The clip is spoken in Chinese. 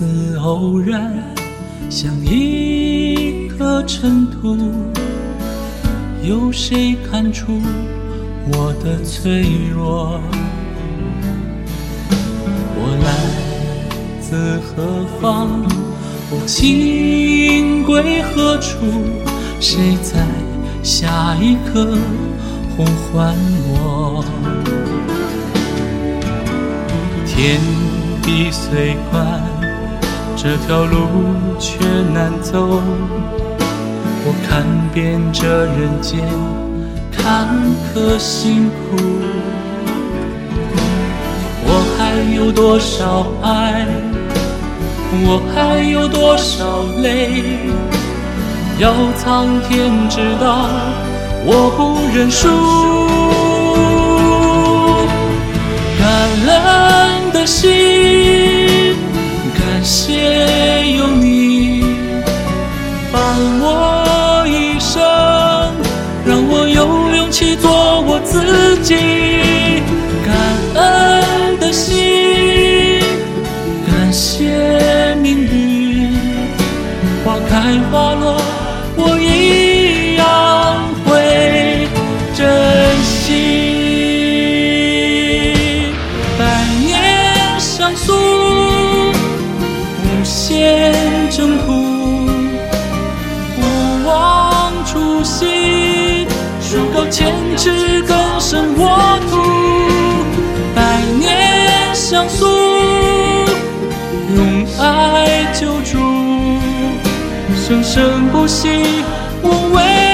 似偶然，像一颗尘土，有谁看出我的脆弱？我来自何方？我情归何处？谁在下一刻呼唤我？天地虽宽，这条路却难走。我看遍这人间坎坷辛苦，我还有多少爱？我还有多少泪？要苍天知道，我不认输。感恩的心，感谢有你伴我一生，让我有勇气做我自己。感恩的心，感谢命运，花开花落，我一样会珍惜。百年相诉，无限征途，勿忘初心，树高千尺，更深沃土。百年相诉，用爱救助，生生不息，我为